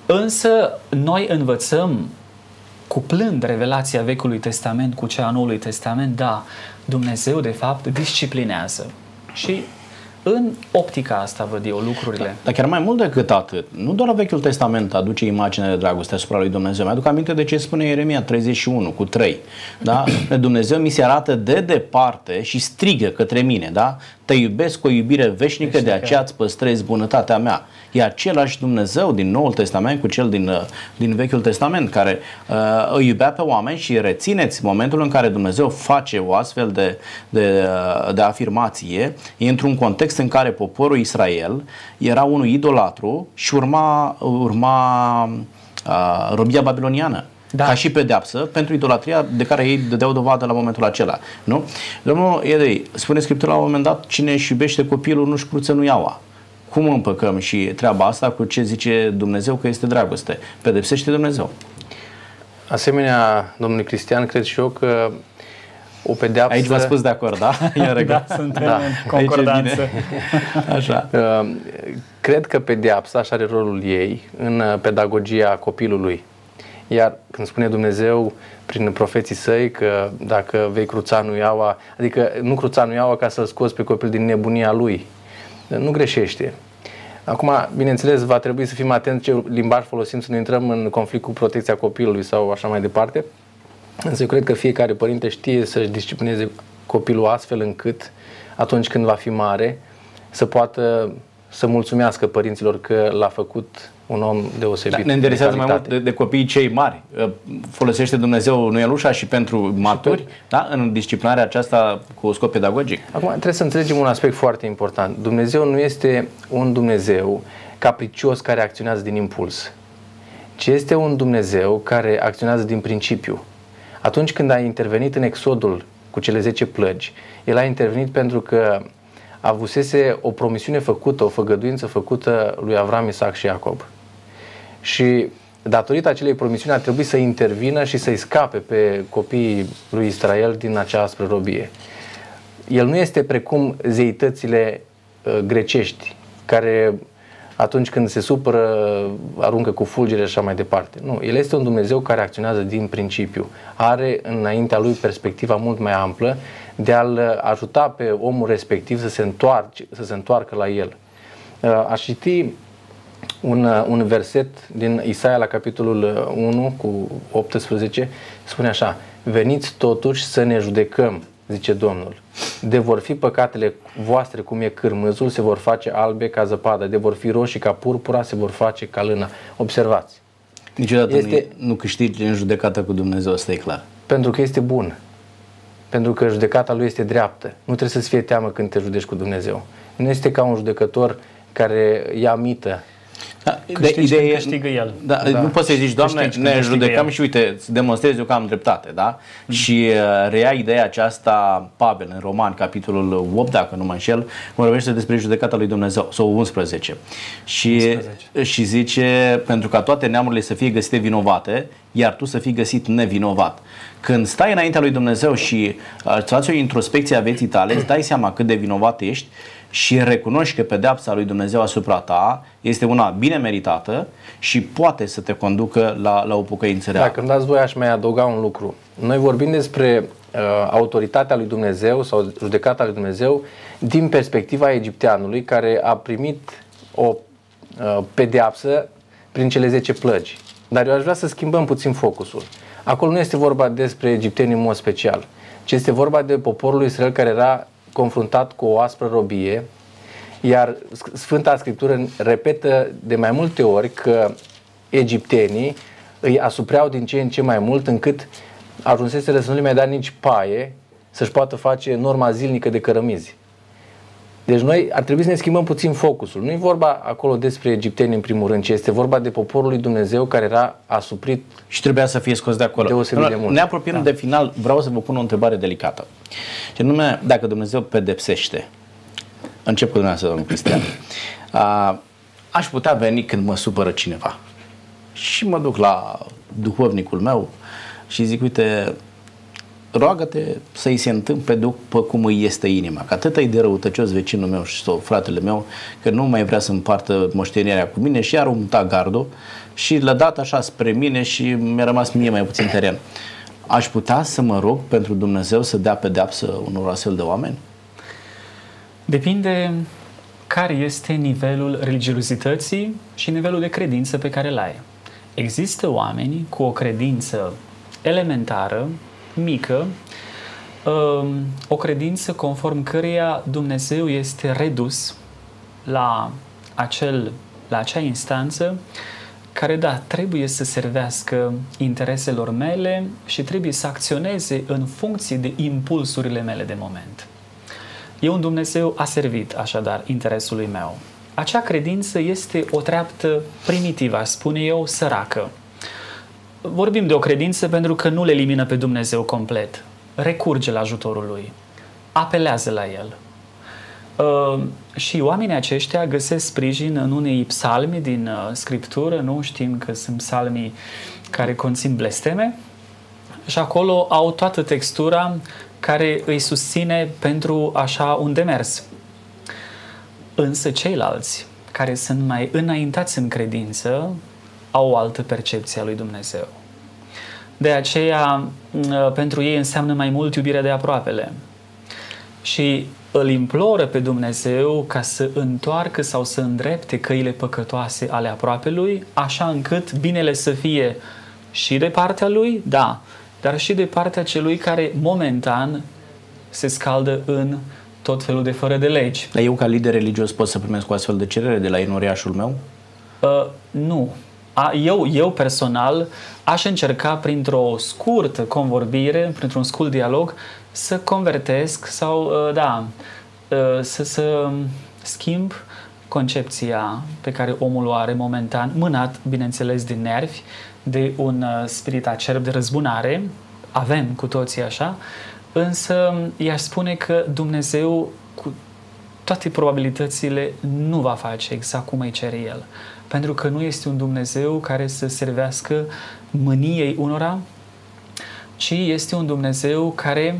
însă noi învățăm, cuplând revelația Vechiului Testament cu cea a Noului Testament, da, Dumnezeu de fapt disciplinează. Și în optica asta văd eu lucrurile. Dar chiar mai mult decât atât, nu doar Vechiul Testament aduce imaginea de dragoste asupra lui Dumnezeu. Mi-aduc aminte de ce spune Ieremia 31:3. Da? Dumnezeu mi se arată de departe și strigă către mine. Da? Te iubesc cu o iubire veșnică, de aceea îți păstrezi bunătatea mea. E același Dumnezeu din Noul Testament cu cel din Vechiul Testament, care îi iubea pe oameni. Și rețineți, momentul în care Dumnezeu face o astfel de afirmație, e într-un context în care poporul Israel era unul idolatru și urma robia babiloniană. da, ca și pedeapsă pentru idolatria de care ei dădeau dovadă la momentul acela. Nu? Domnul Evrei, spune Scriptura la un moment dat, cine își iubește copilul nu-și cruță nu iaua. Cum împăcăm și treaba asta cu ce zice Dumnezeu că este dragoste? Pedepsește Dumnezeu. Asemenea, domnule Cristian, cred și eu că o pedeapsă... Aici v-a spus de acord, da? Da, suntem în concordanță. Așa. Cred că pedeapsa, așa are rolul ei, în pedagogia copilului. Iar când spune Dumnezeu prin profeții săi că dacă vei cruța nu iaua, adică nu cruța nu iaua ca să-l scoți pe copil din nebunia lui, nu greșește. Acum, bineînțeles, va trebui să fim atenți ce limbaj folosim, să nu intrăm în conflict cu protecția copilului sau așa mai departe. Însă eu cred că fiecare părinte știe să-și disciplineze copilul astfel încât, atunci când va fi mare, să poată să mulțumească părinților că l-a făcut un om deosebit. Dar ne interesează mai mult de copiii cei mari. Folosește Dumnezeu nuielușa și pentru maturi, da? În disciplinarea aceasta cu scop pedagogic. Acum trebuie să înțelegem un aspect foarte important. Dumnezeu nu este un Dumnezeu capricios care acționează din impuls, ci este un Dumnezeu care acționează din principiu. Atunci când a intervenit în Exodul cu cele 10 plăgi, el a intervenit pentru că avusese o promisiune făcută, o făgăduință făcută lui Avram, Isaac și Iacov. Și datorită acelei promisiuni a trebuit să intervină și să-i scape pe copiii lui Israel din acea aspră robie. El nu este precum zeitățile grecești, care atunci când se supără aruncă cu fulgere și așa mai departe. Nu, el este un Dumnezeu care acționează din principiu. Are înaintea lui perspectiva mult mai amplă de a-l ajuta pe omul respectiv să se întoarcă la el. Aș citi un verset din Isaia la capitolul 1 cu 18, spune așa: veniți totuși să ne judecăm, zice Domnul. De vor fi păcatele voastre cum e cârmâzul, se vor face albe ca zăpada, de vor fi roșii ca purpura, se vor face ca lână. Observați. Niciodată este... nu câștigi în judecată cu Dumnezeu, asta e clar. Pentru că este bun. Pentru că judecata lui este dreaptă. Nu trebuie să-ți fie teamă când te judești cu Dumnezeu. Nu este ca un judecător care ia mită. Da, ideea e, câștigă el. Da, da. Nu poți să zici, Doamne, ne judecăm și uite, demonstrez eu că am dreptate, da? Și reia ideea aceasta Pavel în Roman, capitolul 8, dacă nu mă înșel, vorbește despre judecata lui Dumnezeu, sau 11. Și zice, pentru ca toate neamurile să fie găsite vinovate, iar tu să fii găsit nevinovat. Când stai înaintea lui Dumnezeu și îți faci o introspecție a vieții tale, îți dai seama cât de vinovat ești și recunoști că pedeapsa lui Dumnezeu asupra ta este una bine meritată și poate să te conducă la o pocăință reală. Dacă îmi dați voi, aș mai adăuga un lucru. Noi vorbim despre autoritatea lui Dumnezeu sau judecata lui Dumnezeu din perspectiva egipteanului care a primit o pedeapsă prin cele 10 plăgi. Dar eu aș vrea să schimbăm puțin focusul. Acolo nu este vorba despre egipteni în mod special, ci este vorba de poporul lui Israel care era confruntat cu o aspră robie, iar Sfânta Scriptură repetă de mai multe ori că egiptenii îi asupreau din ce în ce mai mult, încât ajunseseră să nu le mai dea nici paie să-și poată face norma zilnică de cărămizi. Deci noi ar trebui să ne schimbăm puțin focusul. Nu e vorba acolo despre egipteni în primul rând, ci este vorba de poporul lui Dumnezeu care era asuprit și trebuia să fie scos de acolo. Deosebit de mult. Ne apropiem de final, vreau să vă pun o întrebare delicată. Și anume, dacă Dumnezeu pedepsește, încep cu dumneavoastră, domnul Cristian, aș putea veni când mă supără cineva și mă duc la duhovnicul meu și zic, uite, roagă-te să-i se întâmple după cum îi este inima, că atât e de răutăcios vecinul meu și sau fratele meu că nu mai vrea să împartă moștenirea cu mine și a aruncat gardul și l-a dat așa spre mine și mi-a rămas mie mai puțin teren. Aș putea să mă rog pentru Dumnezeu să dea pedeapsă unor astfel de oameni? Depinde care este nivelul religiozității și nivelul de credință pe care îl ai. Există oameni cu o credință elementară, mică, o credință conform căreia Dumnezeu este redus la acea instanță care, da, trebuie să servească intereselor mele și trebuie să acționeze în funcție de impulsurile mele de moment. E un Dumnezeu aservit, așadar, interesului meu. Acea credință este o treaptă primitivă, aș spune eu, săracă. Vorbim de o credință pentru că nu-L elimină pe Dumnezeu complet. Recurge la ajutorul Lui. Apelează la El. Și oamenii aceștia găsesc sprijin în unei psalmi din Scriptură, nu? Știm că sunt psalmii care conțin blesteme și acolo au toată textura care îi susține pentru așa un demers. Însă ceilalți, care sunt mai înaintați în credință, au o altă percepție a lui Dumnezeu. De aceea, pentru ei înseamnă mai mult iubirea de aproapele. Și îl imploră pe Dumnezeu ca să întoarcă sau să îndrepte căile păcătoase ale aproapelui, așa încât binele să fie și de partea lui, da, dar și de partea celui care momentan se scaldă în tot felul de fără de legi. Dar eu ca lider religios pot să primesc o astfel de cerere de la inoriașul meu? Nu. Eu personal aș încerca printr-o scurtă convorbire, printr-un scurt dialog, să convertesc sau, da, să schimb concepția pe care omul o are momentan, mânat, bineînțeles, din nervi, de un spirit acerb de răzbunare, avem cu toții așa, însă i-aș spune că Dumnezeu cu toate probabilitățile nu va face exact cum îi cere El. Pentru că nu este un Dumnezeu care să servească mâniei unora, ci este un Dumnezeu care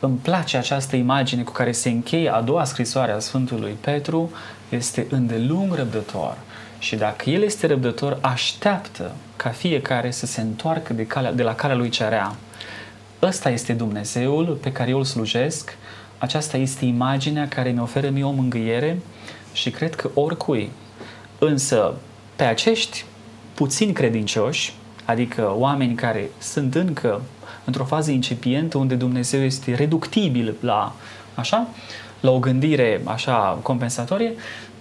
îmi place această imagine cu care se încheie a doua scrisoare a Sfântului Petru, este îndelung răbdător. Și dacă El este răbdător, așteaptă ca fiecare să se întoarcă de la calea lui cea rea. Ăsta este Dumnezeul pe care eu îl slujesc, aceasta este imaginea care mi oferă mie o mângâiere și cred că oricui. Însă, pe acești puțini credincioși, adică oameni care sunt încă într-o fază incipientă unde Dumnezeu este reductibil la, așa, la o gândire așa compensatorie,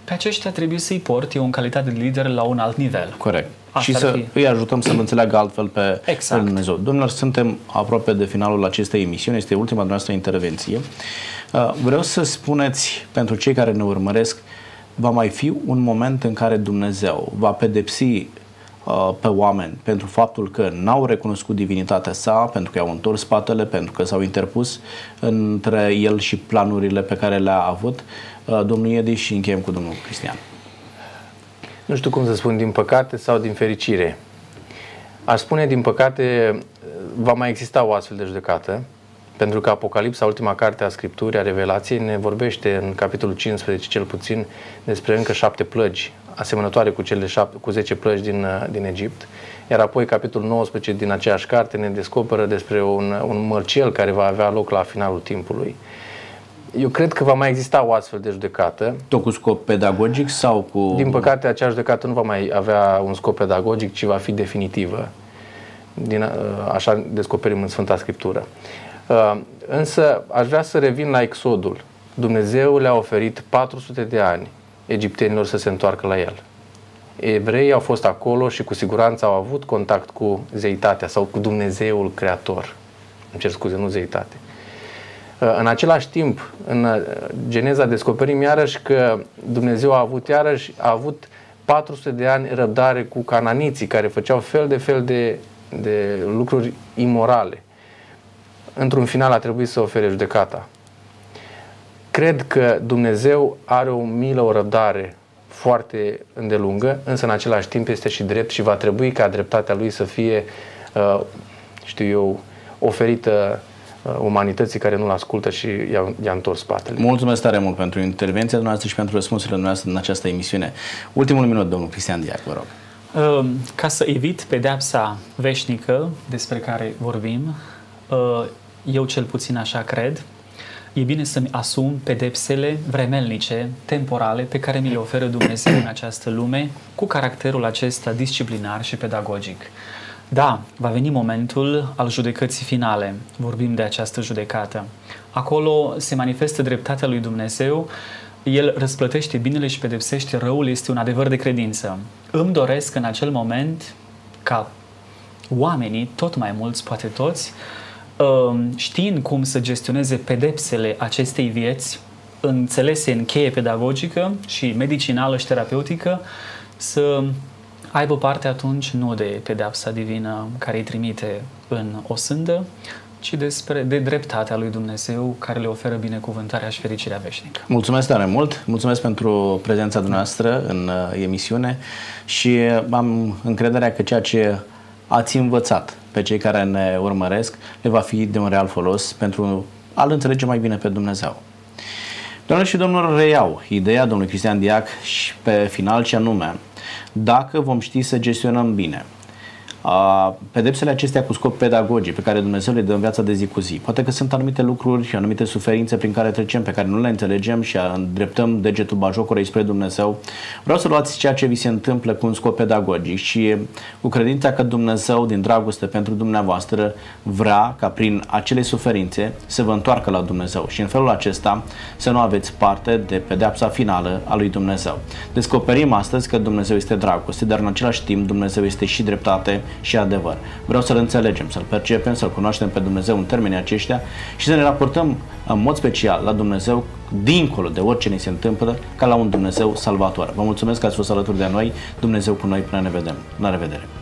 pe aceștia trebuie să-i port eu în calitate de lider la un alt nivel. Corect. Asta și să îi ajutăm să-L înțeleagă altfel pe exact. Dumnezeu. Domnilor, suntem aproape de finalul acestei emisiuni, este ultima noastră intervenție. Vreau să spuneți pentru cei care ne urmăresc, va mai fi un moment în care Dumnezeu va pedepsi pe oameni pentru faptul că n-au recunoscut divinitatea sa, pentru că i-au întors spatele, pentru că s-au interpus între el și planurile pe care le-a avut. Domnul Edi, și încheiem cu domnul Cristian. Nu știu cum să spun, din păcate sau din fericire. Aș spune din păcate va mai exista o astfel de judecată, pentru că Apocalipsa, ultima carte a Scripturii, a Revelației, ne vorbește în capitolul 15, cel puțin, despre încă 7 plăgi, asemănătoare cu cele 10 plăgi din Egipt. Iar apoi, capitolul 19 din aceeași carte ne descoperă despre un mărcel care va avea loc la finalul timpului. Eu cred că va mai exista o astfel de judecată. Tot cu scop pedagogic sau cu... Din păcate, acea judecată nu va mai avea un scop pedagogic, ci va fi definitivă. Așa descoperim în Sfânta Scriptură. Însă aș vrea să revin la Exodul. Dumnezeu le-a oferit 400 de ani egiptenilor să se întoarcă la el. Evreii au fost acolo și cu siguranță au avut contact cu zeitatea sau cu Dumnezeul Creator. Îmi cer scuze, nu zeitate. În același timp, în Geneza descoperim iarăși că Dumnezeu a avut 400 de ani răbdare cu cananiții care făceau fel de fel de lucruri imorale. Într-un final a trebuit să ofere judecata. Cred că Dumnezeu are o milă, o răbdare foarte îndelungă, însă în același timp este și drept și va trebui ca dreptatea lui să fie, oferită umanității care nu-l ascultă și i-a întors spatele. Mulțumesc tare mult pentru intervenția dumneavoastră și pentru răspunsurile dumneavoastră în această emisiune. Ultimul minut, domnul Cristian Diac, vă rog. Ca să evit pedeapsa veșnică despre care vorbim, eu cel puțin așa cred, e bine să-mi asum pedepsele vremelnice, temporale, pe care mi le oferă Dumnezeu în această lume, cu caracterul acesta disciplinar și pedagogic. Da, va veni momentul al judecății finale, vorbim de această judecată. Acolo se manifestă dreptatea lui Dumnezeu, El răsplătește binele și pedepsește răul, este un adevăr de credință. Îmi doresc în acel moment ca oamenii, tot mai mulți, poate toți, știind cum să gestioneze pedepsele acestei vieți, înțelese în cheie pedagogică și medicinală și terapeutică, să aibă parte atunci nu de pedeapsa divină care îi trimite în osândă, ci de dreptatea lui Dumnezeu care le oferă binecuvântarea și fericirea veșnică. Mulțumesc tare mult, mulțumesc pentru prezența dumneavoastră în emisiune și am încrederea că ceea ce ați învățat pe cei care ne urmăresc le va fi de un real folos pentru a-L înțelege mai bine pe Dumnezeu. Doamne și domnilor, reiau ideea domnului Cristian Diac și pe final, ce anume, dacă vom ști să gestionăm bine pedepsele acestea cu scop pedagogic pe care Dumnezeu le dă în viața de zi cu zi. Poate că sunt anumite lucruri și anumite suferințe prin care trecem, pe care nu le înțelegem și îndreptăm degetul bajocorei spre Dumnezeu. Vreau să luați ceea ce vi se întâmplă cu un scop pedagogic și cu credința că Dumnezeu, din dragoste pentru dumneavoastră, vrea ca prin acele suferințe să vă întoarcă la Dumnezeu și în felul acesta să nu aveți parte de pedeapsa finală a lui Dumnezeu. Descoperim astăzi că Dumnezeu este dragoste, dar în același timp Dumnezeu este și dreptate și adevăr. Vreau să-L înțelegem, să-L percepem, să-L cunoaștem pe Dumnezeu în termenii aceștia și să ne raportăm în mod special la Dumnezeu dincolo de orice ne se întâmplă, ca la un Dumnezeu salvator. Vă mulțumesc că ați fost alături de noi. Dumnezeu cu noi, până ne vedem. La revedere!